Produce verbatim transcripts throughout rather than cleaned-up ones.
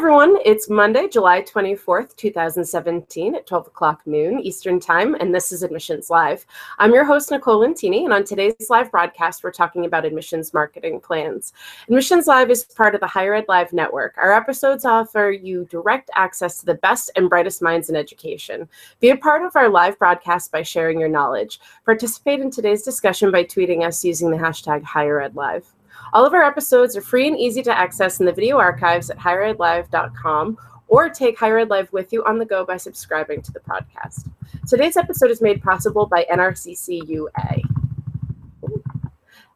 everyone. It's Monday, July twenty-fourth, two thousand seventeen at twelve o'clock noon Eastern Time, and this is Admissions Live. I'm your host, Nicole Lentini, and on today's live broadcast, we're talking about admissions marketing plans. Admissions Live is part of the Higher Ed Live Network. Our episodes offer you direct access to the best and brightest minds in education. Be a part of our live broadcast by sharing your knowledge. Participate in today's discussion by tweeting us using the hashtag Higher Ed Live. All of our episodes are free and easy to access in the video archives at higher ed live dot com, or take Higher Ed Live with you on the go by subscribing to the podcast. Today's episode is made possible by N R C C U A.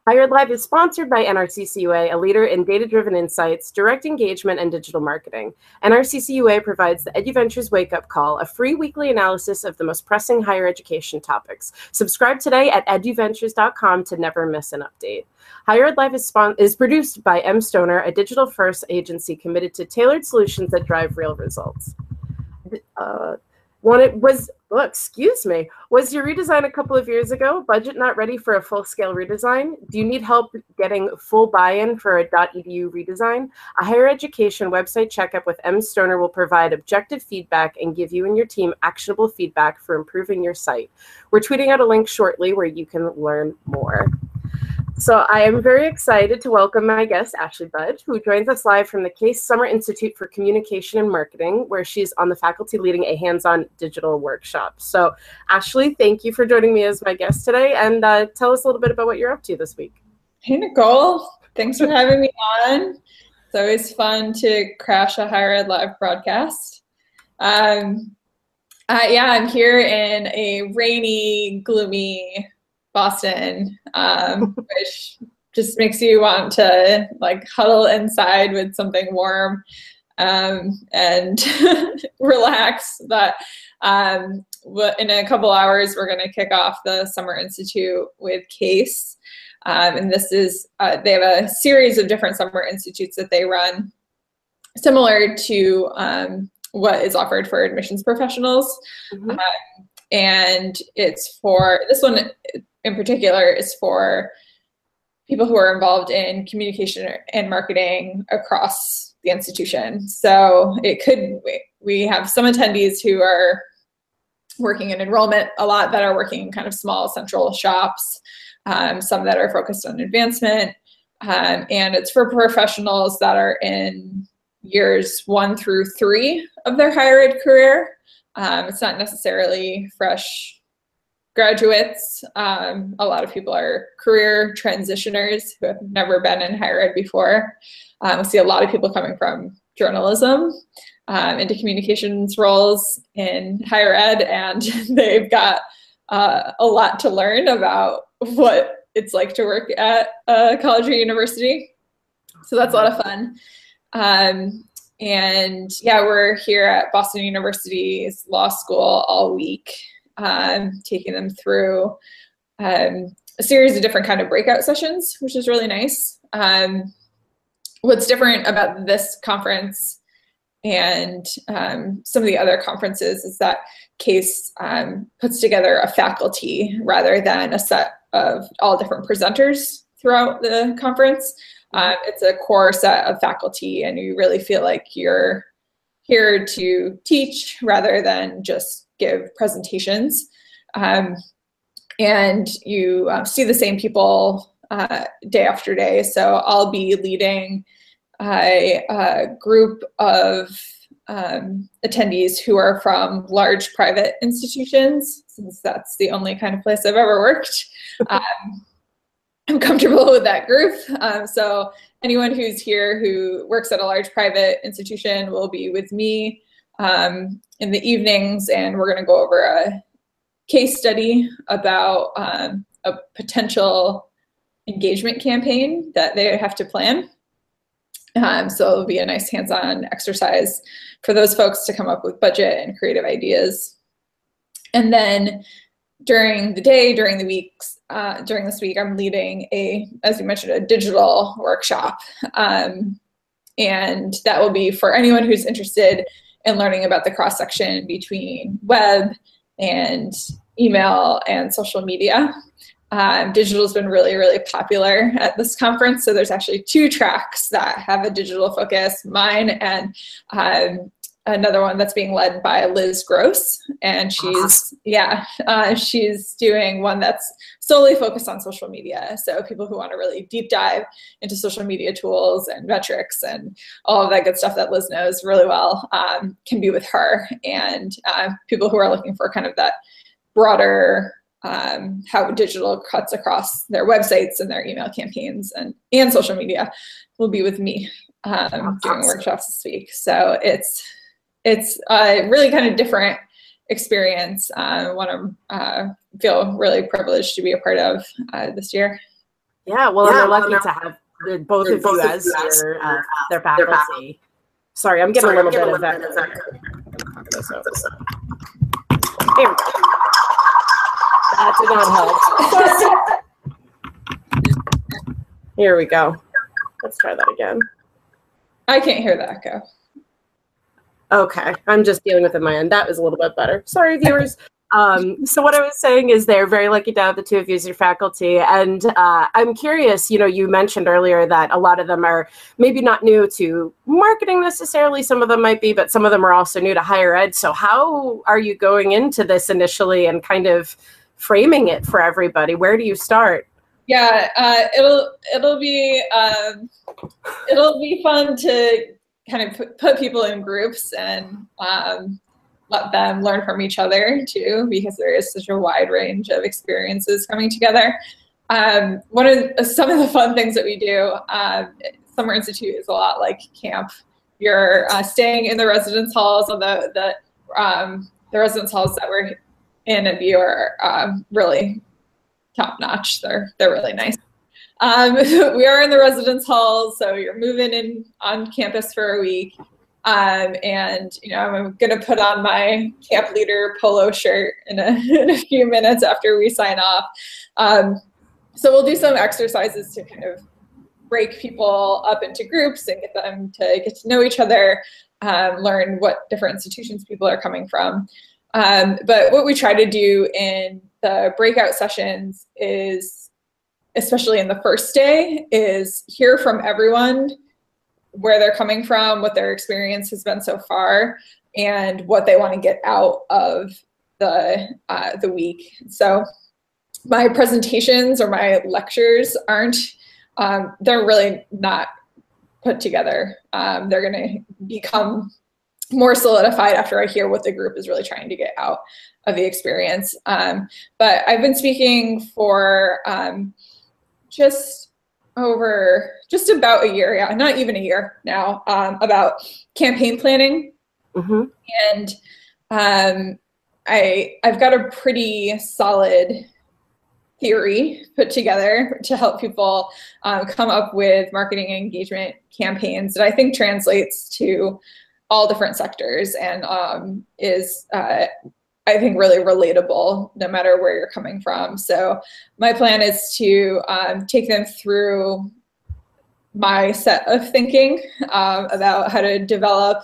Higher Ed Live is sponsored by N R C C U A, a leader in data-driven insights, direct engagement, and digital marketing. N R C C U A provides the EduVentures Wake Up Call, a free weekly analysis of the most pressing higher education topics. Subscribe today at eduventures dot com to never miss an update. Higher Ed Live is, spon- is produced by M. Stoner, a digital-first agency committed to tailored solutions that drive real results. Uh, When it was, oh, excuse me, was your redesign a couple of years ago? Budget not ready for a full-scale redesign? Do you need help getting full buy-in for a .edu redesign? A higher education website checkup with M. Stoner will provide objective feedback and give you and your team actionable feedback for improving your site. We're tweeting out a link shortly where you can learn more. So I am very excited to welcome my guest, Ashley Budd, who joins us live from the CASE Summer Institute for Communication and Marketing, where she's on the faculty leading a hands-on digital workshop. So Ashley, thank you for joining me as my guest today, and uh, tell us a little bit about what you're up to this week. Hey, Nicole. Thanks for having me on. It's always fun to crash a Higher Ed Live broadcast. Um, uh, yeah, I'm here in a rainy, gloomy Boston, um, which just makes you want to like huddle inside with something warm um, and relax. But um, in a couple hours, we're going to kick off the Summer Institute with CASE. Um, and this is, uh, they have a series of different summer institutes that they run, similar to um, what is offered for admissions professionals. Mm-hmm. Uh, and it's for, this one in particular is for people who are involved in communication and marketing across the institution. So it could, we have some attendees who are working in enrollment a lot that are working in kind of small central shops, um, some that are focused on advancement, um, and it's for professionals that are in years one through three of their higher ed career. Um, it's not necessarily fresh graduates. Um, a lot of people are career transitioners who have never been in higher ed before. Um, we see a lot of people coming from journalism um, into communications roles in higher ed, and they've got uh, a lot to learn about what it's like to work at a college or university. So that's a lot of fun. Um, and yeah, we're here at Boston University's law school all week. Um, taking them through um, a series of different kind of breakout sessions, which is really nice. Um, what's different about this conference and um, some of the other conferences is that CASE um, puts together a faculty rather than a set of all different presenters throughout the conference. Um, it's a core set of faculty, and you really feel like you're here to teach rather than just give presentations, um, and you uh, see the same people uh, day after day. So I'll be leading a, a group of um, attendees who are from large private institutions, since that's the only kind of place I've ever worked. Um, I'm comfortable with that group. Um, so anyone who's here who works at a large private institution will be with me Um, in the evenings, and we're going to go over a case study about um, a potential engagement campaign that they have to plan. Um, so it'll be a nice hands-on exercise for those folks to come up with budget and creative ideas. And then during the day, during the weeks, uh, during this week, I'm leading a, as you mentioned, a digital workshop. Um, and that will be for anyone who's interested and learning about the cross-section between web and email and social media. Uh, digital's been really, really popular at this conference. So there's actually two tracks that have a digital focus, mine and um, another one that's being led by Liz Gross. And she's, yeah, uh, she's doing one that's solely focused on social media. So people who want to really deep dive into social media tools and metrics and all of that good stuff that Liz knows really well um, can be with her. And uh, people who are looking for kind of that broader, Um, how digital cuts across their websites and their email campaigns and, and social media will be with me um, awesome. doing workshops this week. So it's it's a really kind of different experience. I want to uh, feel really privileged to be a part of uh, this year. Yeah, well, yeah, we're lucky well, to have the, both of you as your, uh, their faculty. faculty. Sorry, I'm getting Sorry, a little I'm bit, bit of that. Here we go. That did not help. Here we go. Let's try that again. I can't hear that echo. Okay. I'm just dealing with it on my end. That was a little bit better. Sorry, viewers. Um, so what I was saying is they're very lucky to have the two of you as your faculty. And uh, I'm curious, you know, you mentioned earlier that a lot of them are maybe not new to marketing necessarily. Some of them might be, but some of them are also new to higher ed. So how are you going into this initially and kind of framing it for everybody? Where do you start? Yeah, uh, it'll it'll be um, it'll be fun to kind of put, put people in groups and um, let them learn from each other too, because there is such a wide range of experiences coming together. Um, one of some of the fun things that we do, um, Summer Institute is a lot like camp. You're uh, staying in the residence halls, although the um, the residence halls that we're in and view are um, really top notch. They're they're really nice. Um, we are in the residence halls, so you're moving in on campus for a week, um, and you know I'm gonna put on my camp leader polo shirt in a, in a few minutes after we sign off. Um, so we'll do some exercises to kind of break people up into groups and get them to get to know each other, um, learn what different institutions people are coming from. Um, but what we try to do in the breakout sessions is, especially in the first day, is hear from everyone where they're coming from, what their experience has been so far, and what they want to get out of the, uh, the week. So my presentations or my lectures aren't, um, they're really not put together. Um, they're going to become more solidified after I hear what the group is really trying to get out of the experience. Um, but I've been speaking for um, just over, just about a year, yeah, not even a year now, um, about campaign planning. Mm-hmm. And um, I, I've got a pretty solid theory put together to help people um, come up with marketing and engagement campaigns that I think translates to all different sectors and um, is, uh, I think, really relatable no matter where you're coming from. So my plan is to um, take them through my set of thinking um, about how to develop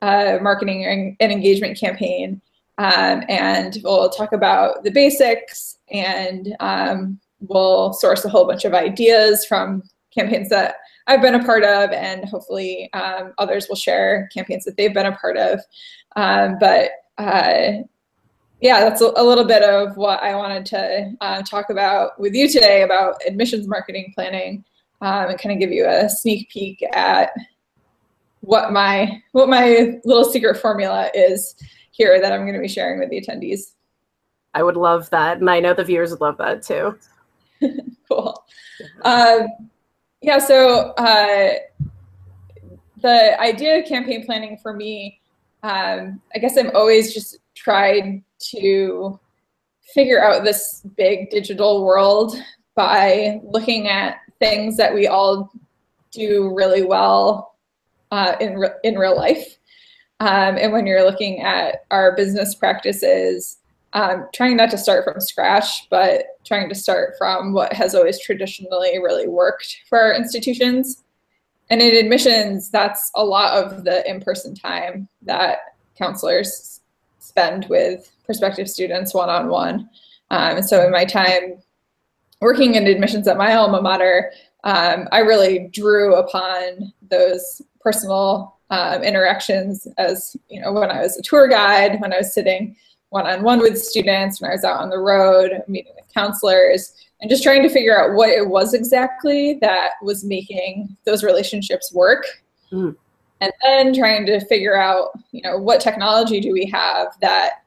a marketing and engagement campaign. Um, and we'll talk about the basics, and um, we'll source a whole bunch of ideas from campaigns that I've been a part of, and hopefully um, others will share campaigns that they've been a part of. Um, but uh, yeah, that's a, a little bit of what I wanted to uh, talk about with you today about admissions marketing planning, um, and kind of give you a sneak peek at what my, what my little secret formula is here that I'm going to be sharing with the attendees. I would love that, and I know the viewers would love that too. Cool. Um, Yeah, so uh, the idea of campaign planning for me, um, I guess I'm always just tried to figure out this big digital world by looking at things that we all do really well uh, in, re in real life. Um, and when you're looking at our business practices, Um, trying not to start from scratch, but trying to start from what has always traditionally really worked for our institutions. And in admissions, that's a lot of the in-person time that counselors spend with prospective students one-on-one. Um, and so in my time working in admissions at my alma mater, um, I really drew upon those personal um, interactions as, you know, when I was a tour guide, when I was sitting one-on-one with students, when I was out on the road, meeting with counselors, and just trying to figure out what it was exactly that was making those relationships work. Mm. And then trying to figure out, you know, what technology do we have that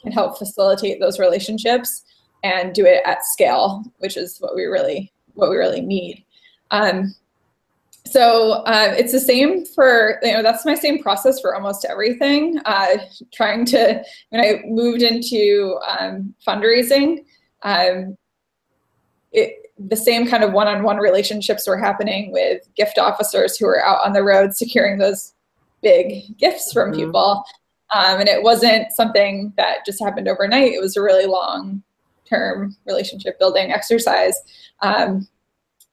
can help facilitate those relationships and do it at scale, which is what we really, what we really need. Um, so uh, it's the same for, you know, that's my same process for almost everything. Uh, trying to, when I moved into um, fundraising, um, it, the same kind of one-on-one relationships were happening with gift officers who were out on the road securing those big gifts from mm-hmm. people. Um, and it wasn't something that just happened overnight. It was a really long-term relationship building exercise, um,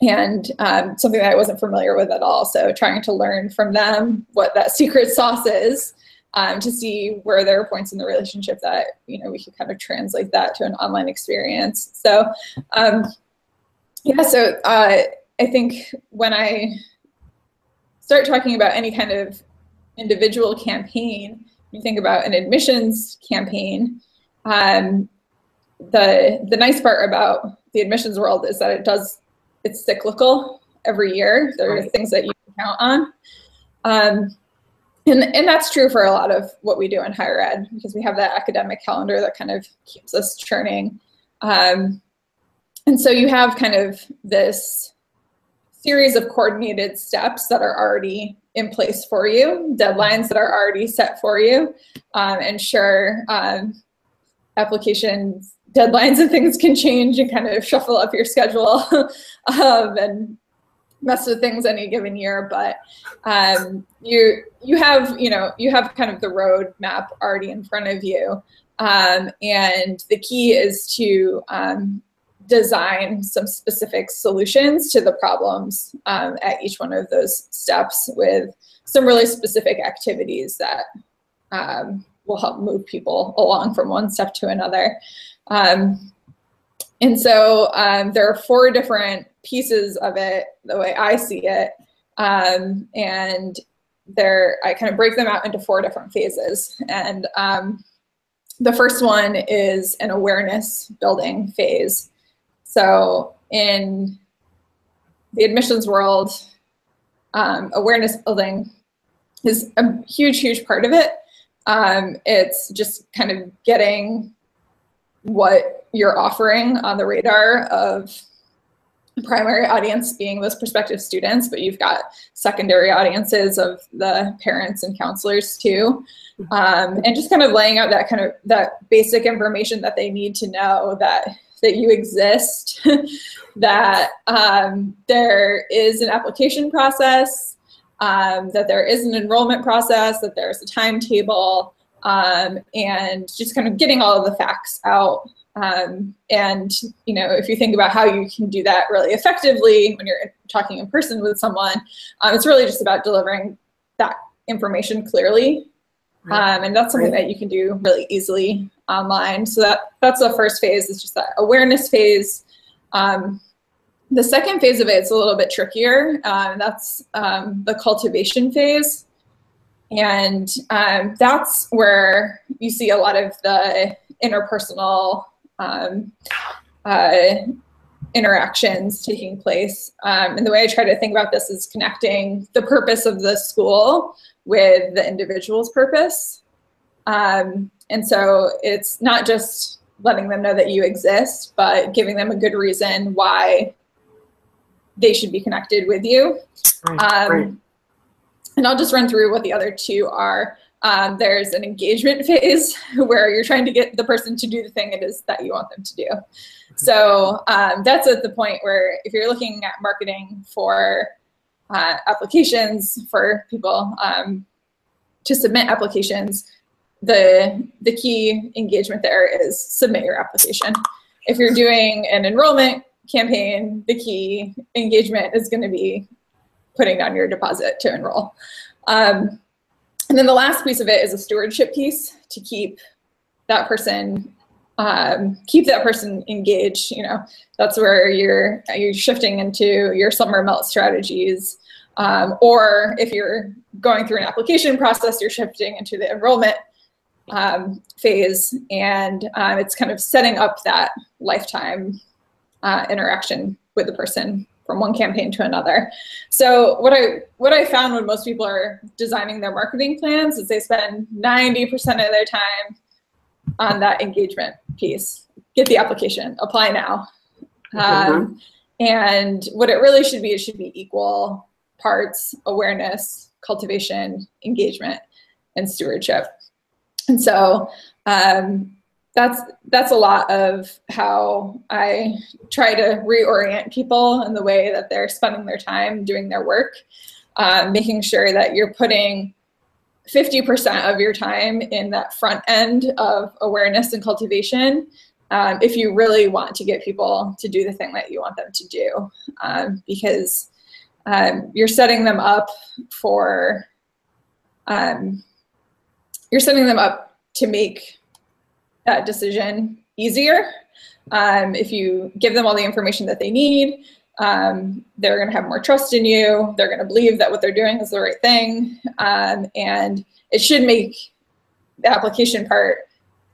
and um, something that I wasn't familiar with at all. So trying to learn from them what that secret sauce is, um, to see where there are points in the relationship that, you know, we could kind of translate that to an online experience. So, um, Yeah, so uh, I think when I start talking about any kind of individual campaign, you think about an admissions campaign, um, the the nice part about the admissions world is that it does, it's cyclical every year. There are things that you can count on. Um, and, and that's true for a lot of what we do in higher ed, because we have that academic calendar that kind of keeps us churning. Um, And so you have kind of this series of coordinated steps that are already in place for you, deadlines that are already set for you, um, and sure, um, applications, deadlines and things can change and kind of shuffle up your schedule um, and mess with things any given year, but um, you you have, you know, you have kind of the road map already in front of you, um, and the key is to um, design some specific solutions to the problems um, at each one of those steps with some really specific activities that um, will help move people along from one step to another. Um, and so um, there are four different pieces of it, the way I see it. Um, and there, I kind of break them out into four different phases. And um, the first one is an awareness building phase. So in the admissions world, um, awareness building is a huge, huge part of it. Um, it's just kind of getting what you're offering on the radar of the primary audience being those prospective students, but you've got secondary audiences of the parents and counselors too. Um, and just kind of laying out that kind of that basic information that they need to know that that you exist, that um, there is an application process, um, that there is an enrollment process, that there's a timetable, um, and just kind of getting all of the facts out. Um, and, you know, if you think about how you can do that really effectively when you're talking in person with someone, um, it's really just about delivering that information clearly. Right. Um, and that's something right. that you can do really easily online. So that, that's the first phase, it's just that awareness phase. Um, the second phase of it is a little bit trickier. Um, that's um, the cultivation phase. And um, that's where you see a lot of the interpersonal um, uh, interactions taking place. Um, and the way I try to think about this is connecting the purpose of the school with the individual's purpose. Um, and so it's not just letting them know that you exist, but giving them a good reason why they should be connected with you. Right, um, right. And I'll just run through what the other two are. Um, there's an engagement phase where you're trying to get the person to do the thing it is that you want them to do. So um, that's at the point where if you're looking at marketing for Uh, applications for people um, to submit applications, the the key engagement there is submit your application. If you're doing an enrollment campaign, the key engagement is going to be putting down your deposit to enroll. Um, and then the last piece of it is a stewardship piece to keep that person um, keep that person engaged. You know, that's where you're you're shifting into your summer melt strategies. Um, or if you're going through an application process, you're shifting into the enrollment um, phase, and um, it's kind of setting up that lifetime uh, interaction with the person from one campaign to another. So what I what I found when most people are designing their marketing plans is they spend ninety percent of their time on that engagement piece. Get the application, apply now. Um, mm-hmm. And what it really should be, it should be equal parts: awareness, cultivation, engagement, and stewardship. And so um, that's that's a lot of how I try to reorient people in the way that they're spending their time doing their work, uh, making sure that you're putting fifty percent of your time in that front end of awareness and cultivation, um, if you really want to get people to do the thing that you want them to do, um, because um, you're setting them up for, um, you're setting them up to make that decision easier. Um, if you give them all the information that they need, Um, they're going to have more trust in you. They're going to believe that what they're doing is the right thing. Um, and it should make the application part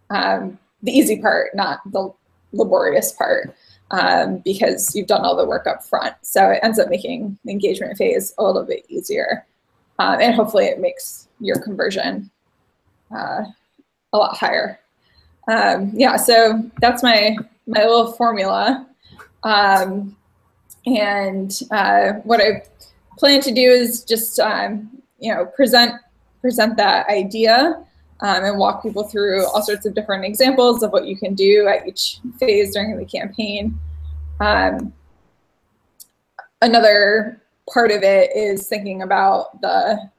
um, the easy part, not the laborious part, um, because you've done all the work up front. So it ends up making the engagement phase a little bit easier. Um, and hopefully it makes your conversion uh, a lot higher. Um, yeah, so that's my, my little formula. Um, And uh, what I plan to do is just, um, you know, present present that idea um, and walk people through all sorts of different examples of what you can do at each phase during the campaign. Um, another part of it is thinking about the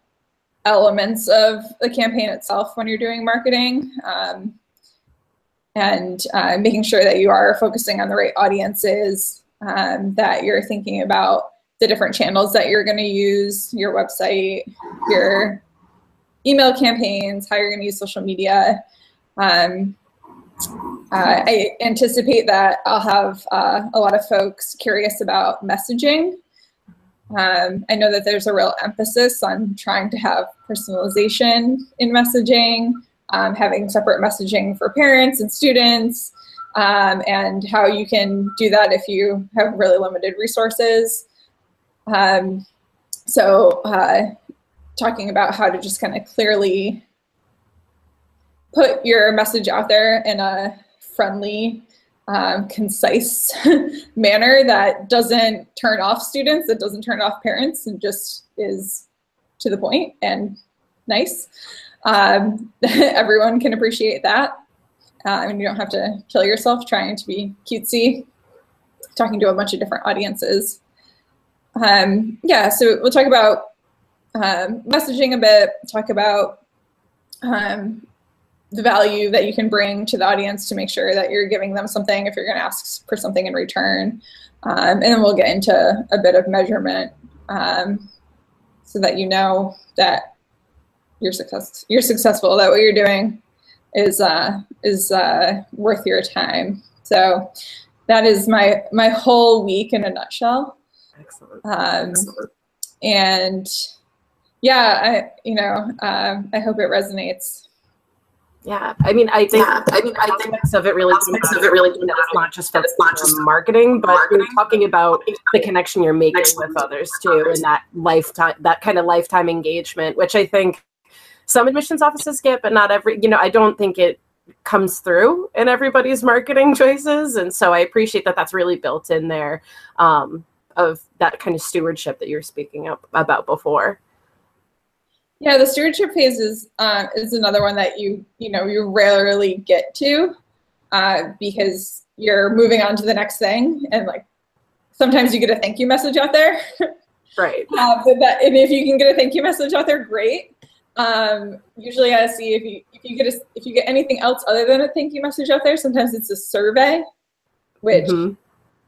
elements of the campaign itself when you're doing marketing, um, and uh, making sure that you are focusing on the right audiences, Um, that you're thinking about the different channels that you're going to use, your website, your email campaigns, how you're going to use social media. Um, uh, I anticipate that I'll have uh, a lot of folks curious about messaging. Um, I know that there's a real emphasis on trying to have personalization in messaging, um, having separate messaging for parents and students, Um, and how you can do that if you have really limited resources. Um, so uh, talking about how to just kind of clearly put your message out there in a friendly, um, concise manner that doesn't turn off students, that doesn't turn off parents, and just is to the point and nice. Um, everyone can appreciate that. Uh, I mean, you don't have to kill yourself trying to be cutesy, talking to a bunch of different audiences. Um, yeah, so we'll talk about um, messaging a bit, talk about um, the value that you can bring to the audience to make sure that you're giving them something if you're going to ask for something in return. Um, and then we'll get into a bit of measurement um, so that you know that you're, success you're successful, that what you're doing is uh is uh worth your time. So that is my my whole week in a nutshell. Excellent. Um Excellent. And yeah, I you know um I hope it resonates. Yeah, I mean, I think yeah. I mean, I think of it really aspects of it really you know, it's not just focused on marketing, but you're talking about the connection you're making with others too, and that lifetime that kind of lifetime engagement, which I think some admissions offices get, but not every, you know, I don't think it comes through in everybody's marketing choices. And so I appreciate that that's really built in there, um, of that kind of stewardship that you were speaking up about before. Yeah, the stewardship phase is, uh, is another one that you, you know, you rarely get to uh, because you're moving on to the next thing. And like, sometimes you get a thank you message out there. Right. Uh, but that, and if you can get a thank you message out there, great. Um, usually I see if you, if you get a, if you get anything else other than a thank you message out there, sometimes it's a survey, which mm-hmm.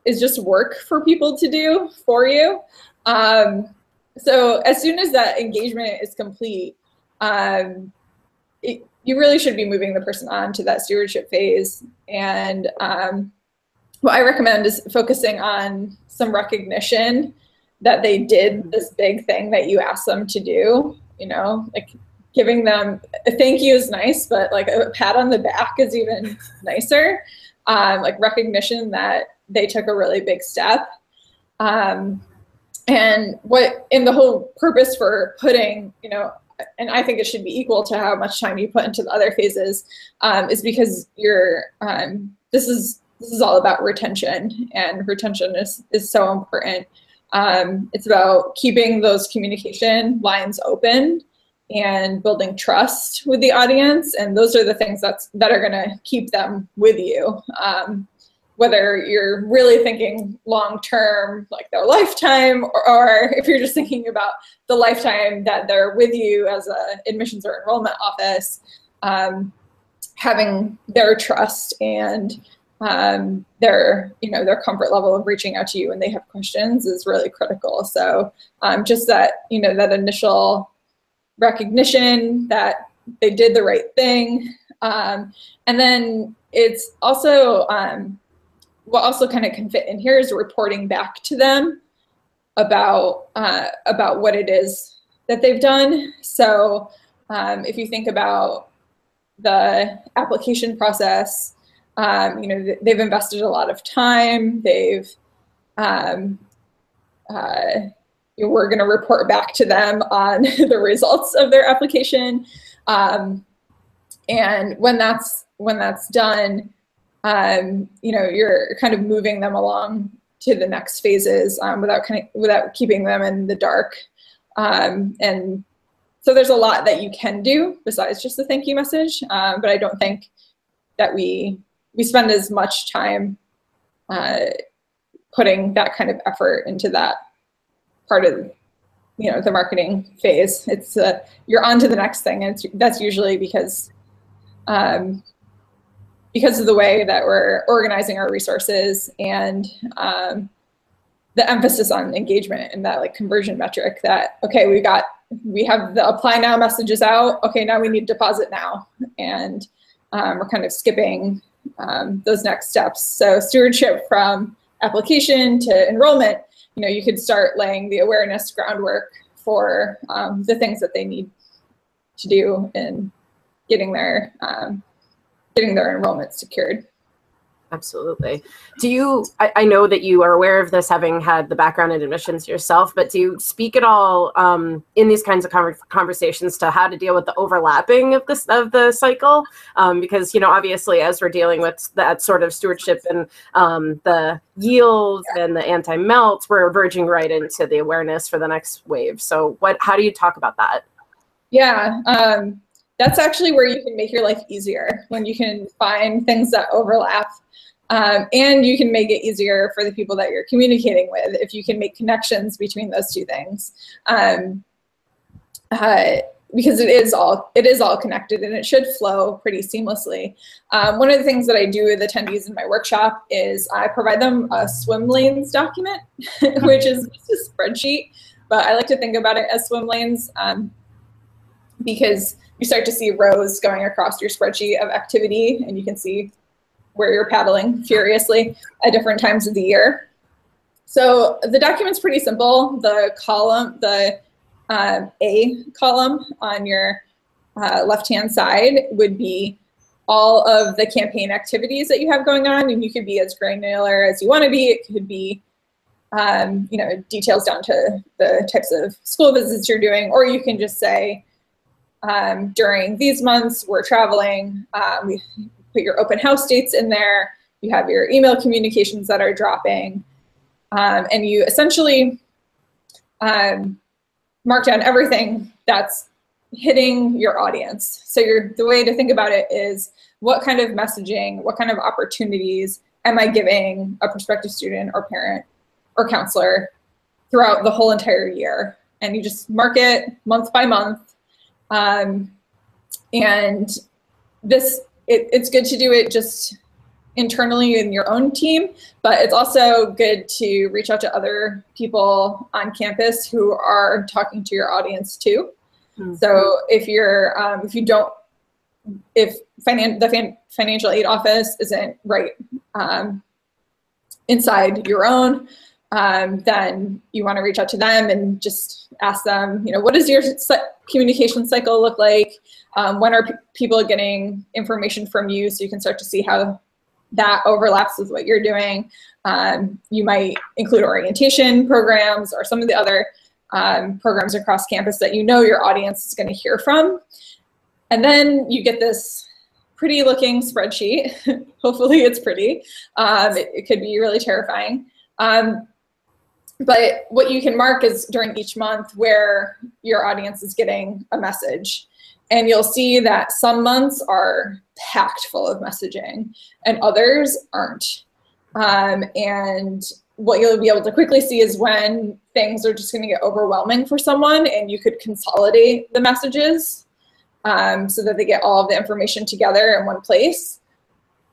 is just work for people to do for you. Um, so as soon as that engagement is complete, um, it, you really should be moving the person on to that stewardship phase. And um, what I recommend is focusing on some recognition that they did this big thing that you asked them to do. You know, like giving them a thank you is nice, but like a pat on the back is even nicer. Um, like recognition that they took a really big step. Um, and what in the whole purpose for putting, you know, and I think it should be equal to how much time you put into the other phases, um, is because you're, um, this is this is all about retention, and retention is, is so important. Um, it's about keeping those communication lines open and building trust with the audience. And those are the things that's, that are gonna keep them with you. Um, whether you're really thinking long-term, like their lifetime, or, or if you're just thinking about the lifetime that they're with you as a admissions or enrollment office, um, having their trust and um, their, you know, their comfort level of reaching out to you when they have questions is really critical. So um, just that, you know, that initial recognition that they did the right thing. Um, and then it's also, um, what also kind of can fit in here is reporting back to them about uh, about what it is that they've done. So um, if you think about the application process, um, you know, they've invested a lot of time. They've um, uh, we're going to report back to them on the results of their application, um, and when that's when that's done. Um, you know, you're kind of moving them along to the next phases um, without kind of, without keeping them in the dark. Um, and so there's a lot that you can do besides just the thank you message. Um, but I don't think that we we spend as much time uh, putting that kind of effort into that part of, you know, the marketing phase. It's uh, you're on to the next thing, and it's, that's usually because. Um, because of the way that we're organizing our resources and um, the emphasis on engagement and that like conversion metric that, okay, we got, we have the apply now messages out, okay, now we need deposit now. And um, we're kind of skipping um, those next steps. So stewardship from application to enrollment, you know, you could start laying the awareness groundwork for um, the things that they need to do in getting their, um, getting their enrollment secured. Absolutely. Do you, I, I know that you are aware of this having had the background in admissions yourself, but do you speak at all um, in these kinds of conver conversations to how to deal with the overlapping of this of the cycle? Um, because, you know, obviously as we're dealing with that sort of stewardship and um, the yields yeah. and the anti-melts, we're verging right into the awareness for the next wave. So what, how do you talk about that? Yeah. Um, That's actually where you can make your life easier, when you can find things that overlap. Um, and you can make it easier for the people that you're communicating with if you can make connections between those two things. Um, uh, because it is all it is all connected, and it should flow pretty seamlessly. Um, one of the things that I do with attendees in my workshop is I provide them a swim lanes document, which is just a spreadsheet, but I like to think about it as swim lanes. Um, because you start to see rows going across your spreadsheet of activity, and you can see where you're paddling furiously at different times of the year. So the document's pretty simple. The column, the um, A column on your uh, left-hand side would be all of the campaign activities that you have going on, and you could be as granular as you want to be. It could be um, you know, details down to the types of school visits you're doing, or you can just say, Um, during these months, we're traveling. Um, we put your open house dates in there. You have your email communications that are dropping. Um, and you essentially um, mark down everything that's hitting your audience. So you're, the way to think about it is, what kind of messaging, what kind of opportunities am I giving a prospective student or parent or counselor throughout the whole entire year? And you just mark it month by month. Um, and this, it, it's good to do it just internally in your own team, but it's also good to reach out to other people on campus who are talking to your audience too. Mm-hmm. So if you're, um, if you don't if finan the fan financial aid office isn't right um, inside your own, um, then you want to reach out to them and just ask them, you know, what does your communication cycle look like? Um, when are p people getting information from you, so you can start to see how that overlaps with what you're doing. Um, you might include orientation programs or some of the other um, programs across campus that you know your audience is going to hear from. And then you get this pretty looking spreadsheet. Hopefully it's pretty. Um, it, it could be really terrifying. Um, but what you can mark is during each month where your audience is getting a message. And you'll see that some months are packed full of messaging and others aren't. Um, and what you'll be able to quickly see is when things are just gonna get overwhelming for someone, and you could consolidate the messages um, so that they get all of the information together in one place.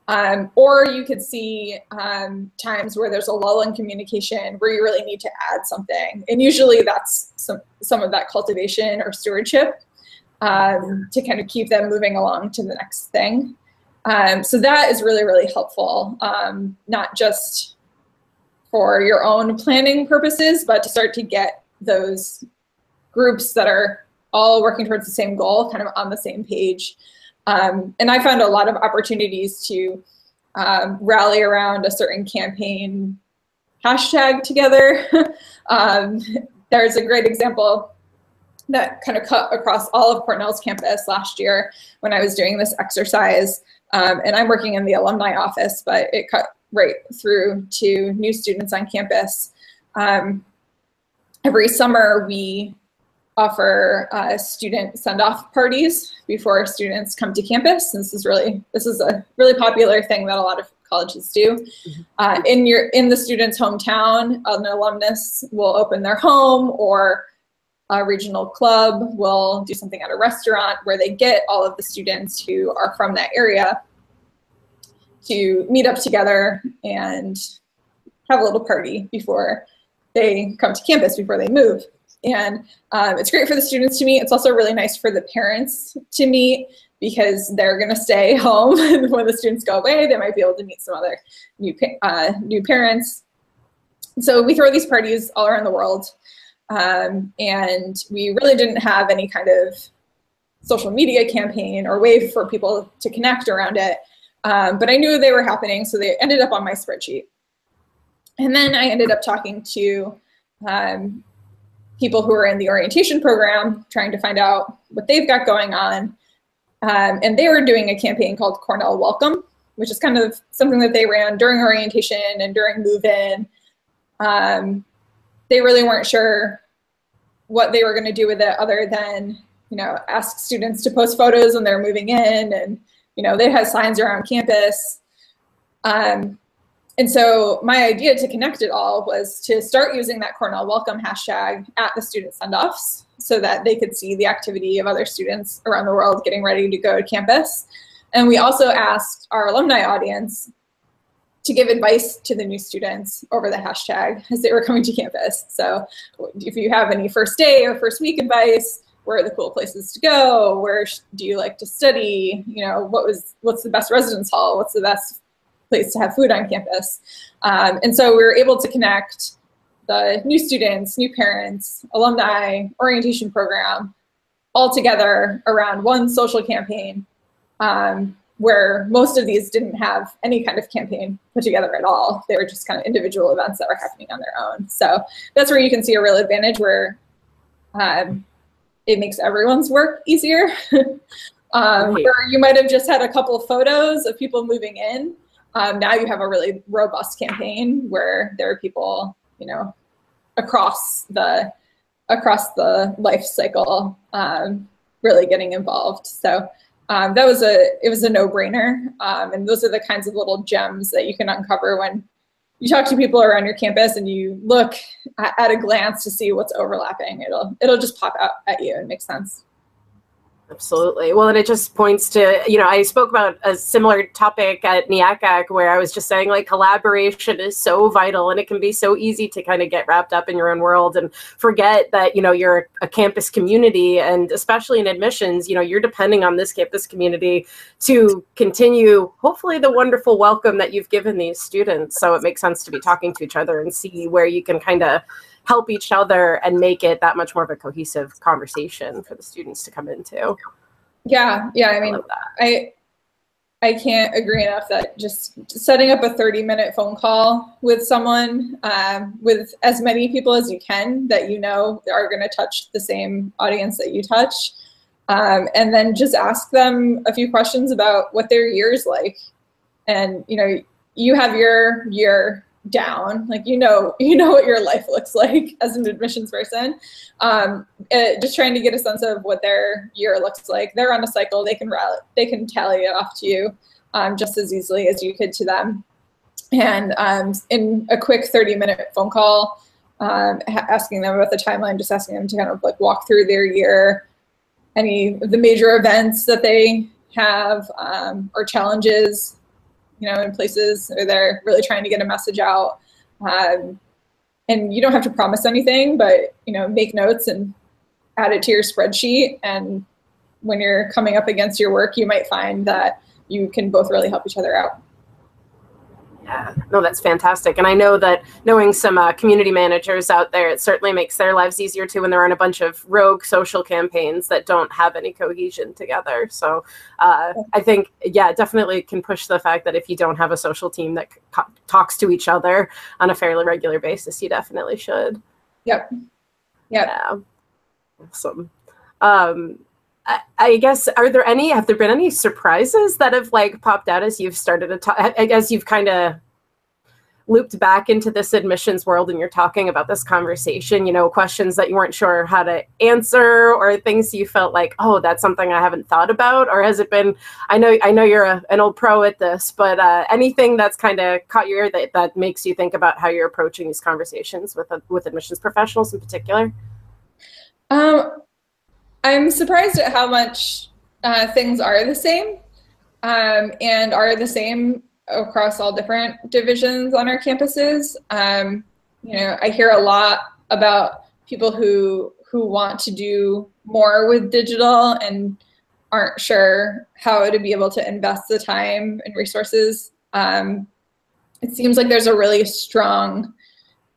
Um, or you could see um, times where there's a lull in communication where you really need to add something. And usually that's some, some of that cultivation or stewardship Um, to kind of keep them moving along to the next thing. Um, so that is really, really helpful, um, not just for your own planning purposes, but to start to get those groups that are all working towards the same goal kind of on the same page. Um, and I found a lot of opportunities to um, rally around a certain campaign hashtag together. um, there's a great example that kind of cut across all of Cornell's campus last year when I was doing this exercise. Um, and I'm working in the alumni office, but it cut right through to new students on campus. Um, every summer we offer uh, student send-off parties before students come to campus. And this is really, this is a really popular thing that a lot of colleges do. Uh, in, your, in the student's hometown, an alumnus will open their home, or a regional club will do something at a restaurant where they get all of the students who are from that area to meet up together and have a little party before they come to campus, before they move. And um, it's great for the students to meet. It's also really nice for the parents to meet, because they're gonna stay home. And when the students go away, they might be able to meet some other new, uh, new parents. So we throw these parties all around the world. Um, and we really didn't have any kind of social media campaign or way for people to connect around it. Um, but I knew they were happening, so they ended up on my spreadsheet. And then I ended up talking to um, people who are in the orientation program, trying to find out what they've got going on. Um, and they were doing a campaign called Cornell Welcome, which is kind of something that they ran during orientation and during move-in. Um, They really weren't sure what they were going to do with it, other than, you know, ask students to post photos when they're moving in, and, you know, they had signs around campus. Um, and so my idea to connect it all was to start using that Cornell Welcome hashtag at the student send-offs, so that they could see the activity of other students around the world getting ready to go to campus. And we also asked our alumni audience to give advice to the new students over the hashtag as they were coming to campus. So if you have any first day or first week advice, where are the cool places to go? Where do you like to study? You know, what was, what's the best residence hall? What's the best place to have food on campus? Um, and so we were able to connect the new students, new parents, alumni, orientation program, all together around one social campaign, um, where most of these didn't have any kind of campaign put together at all. They were just kind of individual events that were happening on their own. So that's where you can see a real advantage, where um, it makes everyone's work easier. um, right. Where you might have just had a couple of photos of people moving in. Um, now you have a really robust campaign where there are people, you know, across the, across the life cycle um, really getting involved. So. Um, that was a, it was a no-brainer, um, and those are the kinds of little gems that you can uncover when you talk to people around your campus and you look at, at a glance to see what's overlapping. It'll, it'll just pop out at you and make sense. Absolutely. Well, and it just points to, you know, I spoke about a similar topic at NIACAC where I was just saying, like, collaboration is so vital, and it can be so easy to kind of get wrapped up in your own world and forget that, you know, you're a campus community, and especially in admissions, you know, you're depending on this campus community to continue, hopefully, the wonderful welcome that you've given these students. So it makes sense to be talking to each other and see where you can kind of help each other and make it that much more of a cohesive conversation for the students to come into. Yeah, yeah, I mean, I I can't agree enough that just setting up a thirty minute phone call with someone, um, with as many people as you can that you know are gonna touch the same audience that you touch, um, and then just ask them a few questions about what their year's like. And you know, you have your year down, like, you know, you know what your life looks like as an admissions person. Um, it, just trying to get a sense of what their year looks like. They're on a cycle; they can rally, they can tally it off to you um, just as easily as you could to them. And um, in a quick thirty minute phone call, um, asking them about the timeline, just asking them to kind of like walk through their year, any of the major events that they have um, or challenges, you know, in places where they're really trying to get a message out. Um, and you don't have to promise anything, but, you know, make notes and add it to your spreadsheet. And when you're coming up against your work, you might find that you can both really help each other out. Yeah, no, that's fantastic. And I know that knowing some uh, community managers out there, it certainly makes their lives easier too when they're on a bunch of rogue social campaigns that don't have any cohesion together. So uh, I think, yeah, definitely can push the fact that if you don't have a social team that co talks to each other on a fairly regular basis, you definitely should. Yep. Yep. Yeah. Awesome. Um, I guess, are there any, have there been any surprises that have like popped out as you've started to talk, as you've kind of looped back into this admissions world and you're talking about this conversation, you know, questions that you weren't sure how to answer or things you felt like, oh, that's something I haven't thought about? Or has it been, I know I know you're a, an old pro at this, but uh, anything that's kind of caught your ear that, that makes you think about how you're approaching these conversations with, uh, with admissions professionals in particular? Um. I'm surprised at how much uh, things are the same um, and are the same across all different divisions on our campuses. Um, you know, I hear a lot about people who who want to do more with digital and aren't sure how to be able to invest the time and resources. Um, it seems like there's a really strong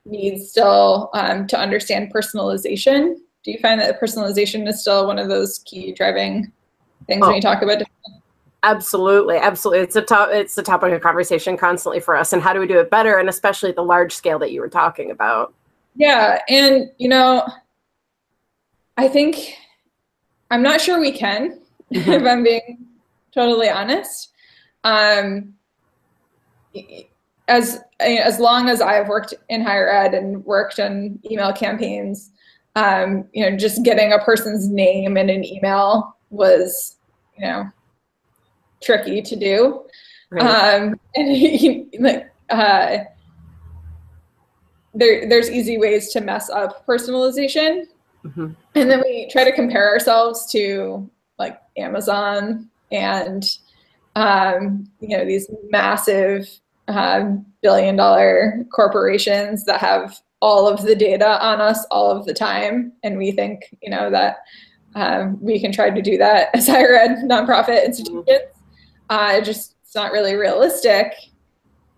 need still um, to understand personalization. Do you find that personalization is still one of those key driving things oh, when you talk about different? Absolutely, absolutely. It's a top, it's the topic of conversation constantly for us. And how do we do it better? And especially the large scale that you were talking about. Yeah, and you know, I think I'm not sure we can, mm-hmm. if I'm being totally honest. Um, as as long as I've worked in higher ed and worked on email campaigns, Um, you know, just getting a person's name in an email was, you know, tricky to do. Right. Um, and like, uh, there, there's easy ways to mess up personalization. Mm-hmm. And then we try to compare ourselves to like Amazon and, um, you know, these massive uh, billion dollar corporations that have all of the data on us all of the time. And we think, you know, that um, we can try to do that as higher ed nonprofit institutions. Uh, just, it's not really realistic.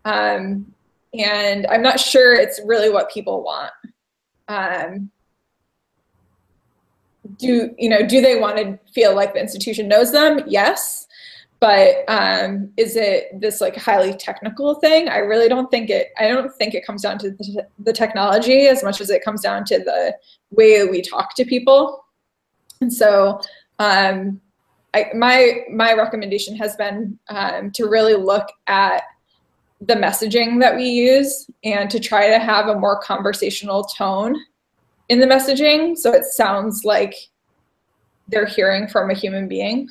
Um, and I'm not sure it's really what people want. Um, do, you know, do they want to feel like the institution knows them? Yes. But um, is it this like highly technical thing? I really don't think it, I don't think it comes down to the, the technology as much as it comes down to the way we talk to people. And so um, I, my, my recommendation has been um, to really look at the messaging that we use and to try to have a more conversational tone in the messaging, so it sounds like they're hearing from a human being.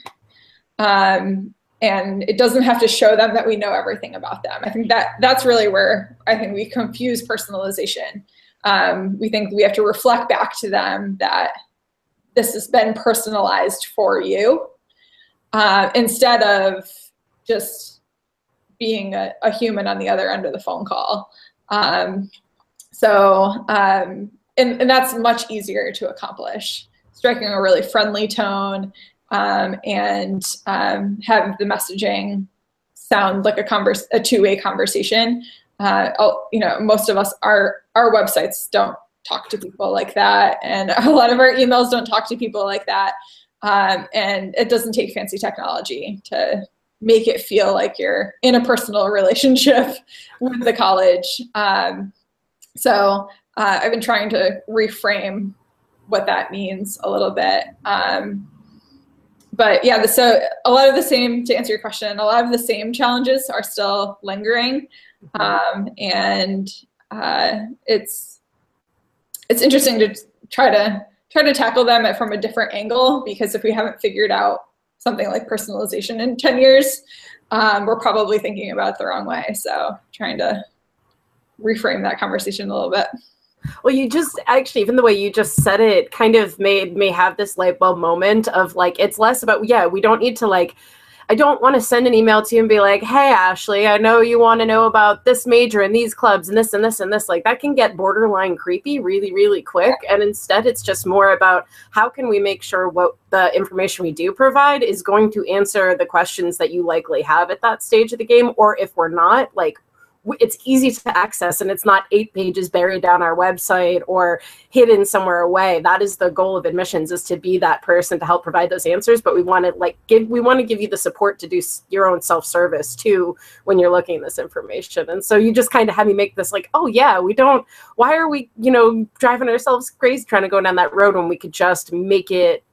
Um, And it doesn't have to show them that we know everything about them. I think that that's really where I think we confuse personalization. Um, we think we have to reflect back to them that this has been personalized for you, uh, instead of just being a, a human on the other end of the phone call. Um, so, um, and, and that's much easier to accomplish, striking a really friendly tone um, and um, have the messaging sound like a, converse, a two-way conversation. Uh, you know, most of us, our, our websites don't talk to people like that, and a lot of our emails don't talk to people like that. Um, and it doesn't take fancy technology to make it feel like you're in a personal relationship with the college. Um, so uh, I've been trying to reframe what that means a little bit. Um, but yeah, the, so a lot of the same, to answer your question, a lot of the same challenges are still lingering. Um, and uh, it's it's interesting to try to try to tackle them from a different angle, because if we haven't figured out something like personalization in ten years, um, we're probably thinking about it the wrong way. So trying to reframe that conversation a little bit. Well, you just actually, even the way you just said it kind of made me have this light bulb moment of like, it's less about, yeah, we don't need to like, I don't want to send an email to you and be like, hey, Ashley, I know you want to know about this major and these clubs and this and this and this. Like, that can get borderline creepy really, really quick. And instead, it's just more about how can we make sure what the information we do provide is going to answer the questions that you likely have at that stage of the game. Or if we're not, like, it's easy to access and it's not eight pages buried down our website or hidden somewhere away. That is the goal of admissions, is to be that person to help provide those answers. But we want to like give, we want to give you the support to do your own self-service too when you're looking at this information. And so you just kind of had me make this like, oh yeah, we don't, why are we, you know, driving ourselves crazy trying to go down that road when we could just make it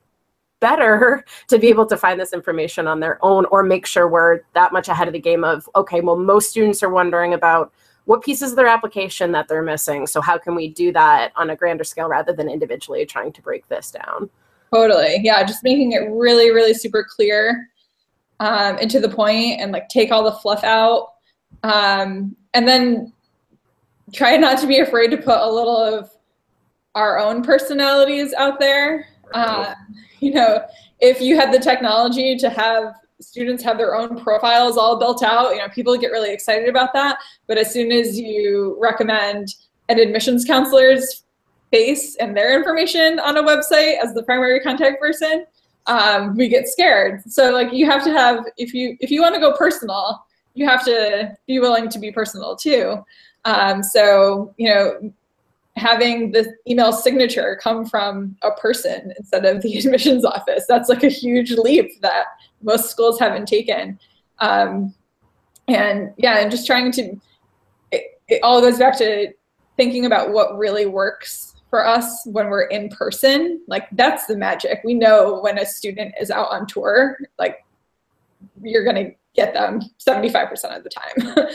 better to be able to find this information on their own, or make sure we're that much ahead of the game of, okay, well, most students are wondering about what pieces of their application that they're missing. So how can we do that on a grander scale rather than individually trying to break this down? Totally. Yeah. Just making it really, really super clear um, and to the point, and like take all the fluff out. Um, and then try not to be afraid to put a little of our own personalities out there. Uh, you know, if you had the technology to have students have their own profiles all built out, you know, people get really excited about that. But as soon as you recommend an admissions counselor's face and their information on a website as the primary contact person, um, we get scared. So like you have to have, if you, if you want to go personal, you have to be willing to be personal too. Um, so, you know, having the email signature come from a person instead of the admissions office, that's like a huge leap that most schools haven't taken. Um, and yeah, and just trying to, it, it all goes back to thinking about what really works for us when we're in person. Like that's the magic. We know when a student is out on tour, like you're gonna get them seventy-five percent of the time.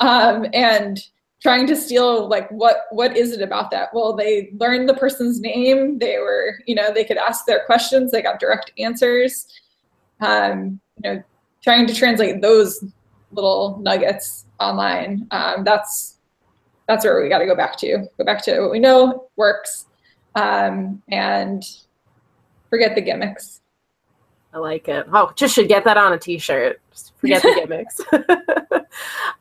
um, and trying to steal, like, what what is it about that? Well, they learned the person's name. They were, you know, they could ask their questions. They got direct answers. Um, you know, trying to translate those little nuggets online. Um, that's that's where we got to go back to. Go back to what we know works, um, and forget the gimmicks. I like it. Oh, just should get that on a t-shirt. Just forget the gimmicks.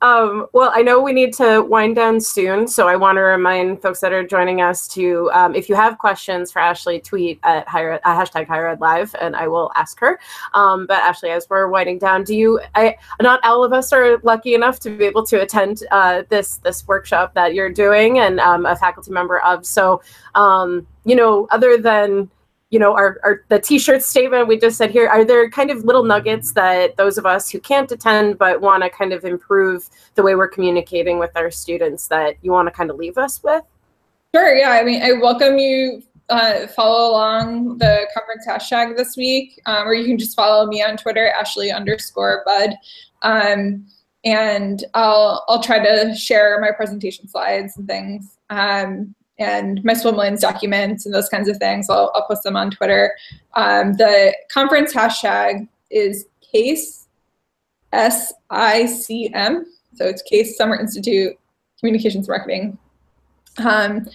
um, well, I know we need to wind down soon, so I want to remind folks that are joining us to, um, if you have questions for Ashley, tweet at higher, uh, hashtag Higher Ed Live, and I will ask her. Um, but Ashley, as we're winding down, do you? I, not all of us are lucky enough to be able to attend uh, this this workshop that you're doing, and um, a faculty member of. So, um, you know, other than you know, our, our the t-shirt statement we just said here, are there kind of little nuggets that those of us who can't attend but want to kind of improve the way we're communicating with our students that you want to kind of leave us with? Sure, yeah. I mean, I welcome you uh, follow along the conference hashtag this week, um, or you can just follow me on Twitter, Ashley underscore Budd. Um, and I'll, I'll try to share my presentation slides and things. Um, and my swim lanes documents and those kinds of things. I'll, I'll post them on Twitter. Um, the conference hashtag is CASE, S I C M. So it's CASE Summer Institute Communications Marketing. Um,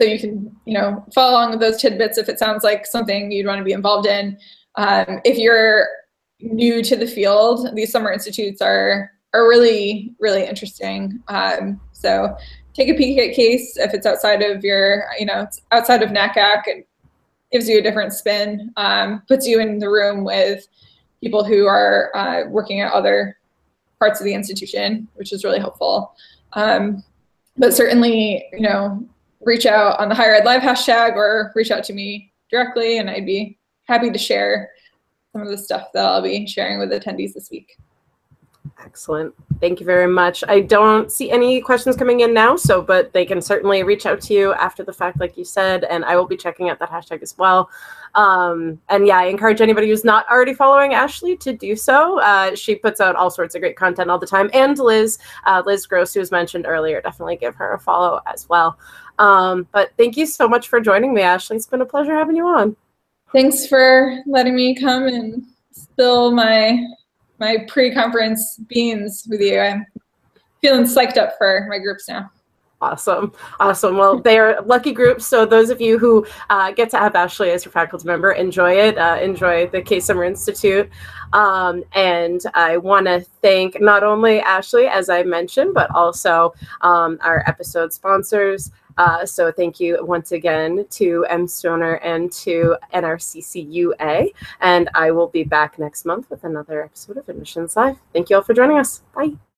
So you can, you know, follow along with those tidbits if it sounds like something you'd want to be involved in. Um, if you're new to the field, these summer institutes are are really, really interesting. Um, so take a peek at CASE if it's outside of your, you know, it's outside of NIACAC. It gives you a different spin, um, puts you in the room with people who are uh, working at other parts of the institution, which is really helpful. Um, but certainly, you know, reach out on the Higher Ed Live hashtag or reach out to me directly, and I'd be happy to share some of the stuff that I'll be sharing with attendees this week. Excellent. Thank you very much. I don't see any questions coming in now, so but they can certainly reach out to you after the fact, like you said, and I will be checking out that hashtag as well. Um, and yeah, I encourage anybody who's not already following Ashley to do so. Uh, she puts out all sorts of great content all the time. And Liz, uh, Liz Gross, who was mentioned earlier, definitely give her a follow as well. Um, but thank you so much for joining me, Ashley. It's been a pleasure having you on. Thanks for letting me come and spill my my pre-conference beans with you. I'm feeling psyched up for my groups now. Awesome. Awesome. Well, they are lucky groups. So those of you who uh, get to have Ashley as your faculty member, enjoy it. Uh, enjoy the CASE Summer Institute. Um, and I want to thank not only Ashley, as I mentioned, but also um, our episode sponsors. Uh, so thank you once again to M. Stoner and to N R C C U A. And I will be back next month with another episode of Admissions Live. Thank you all for joining us. Bye.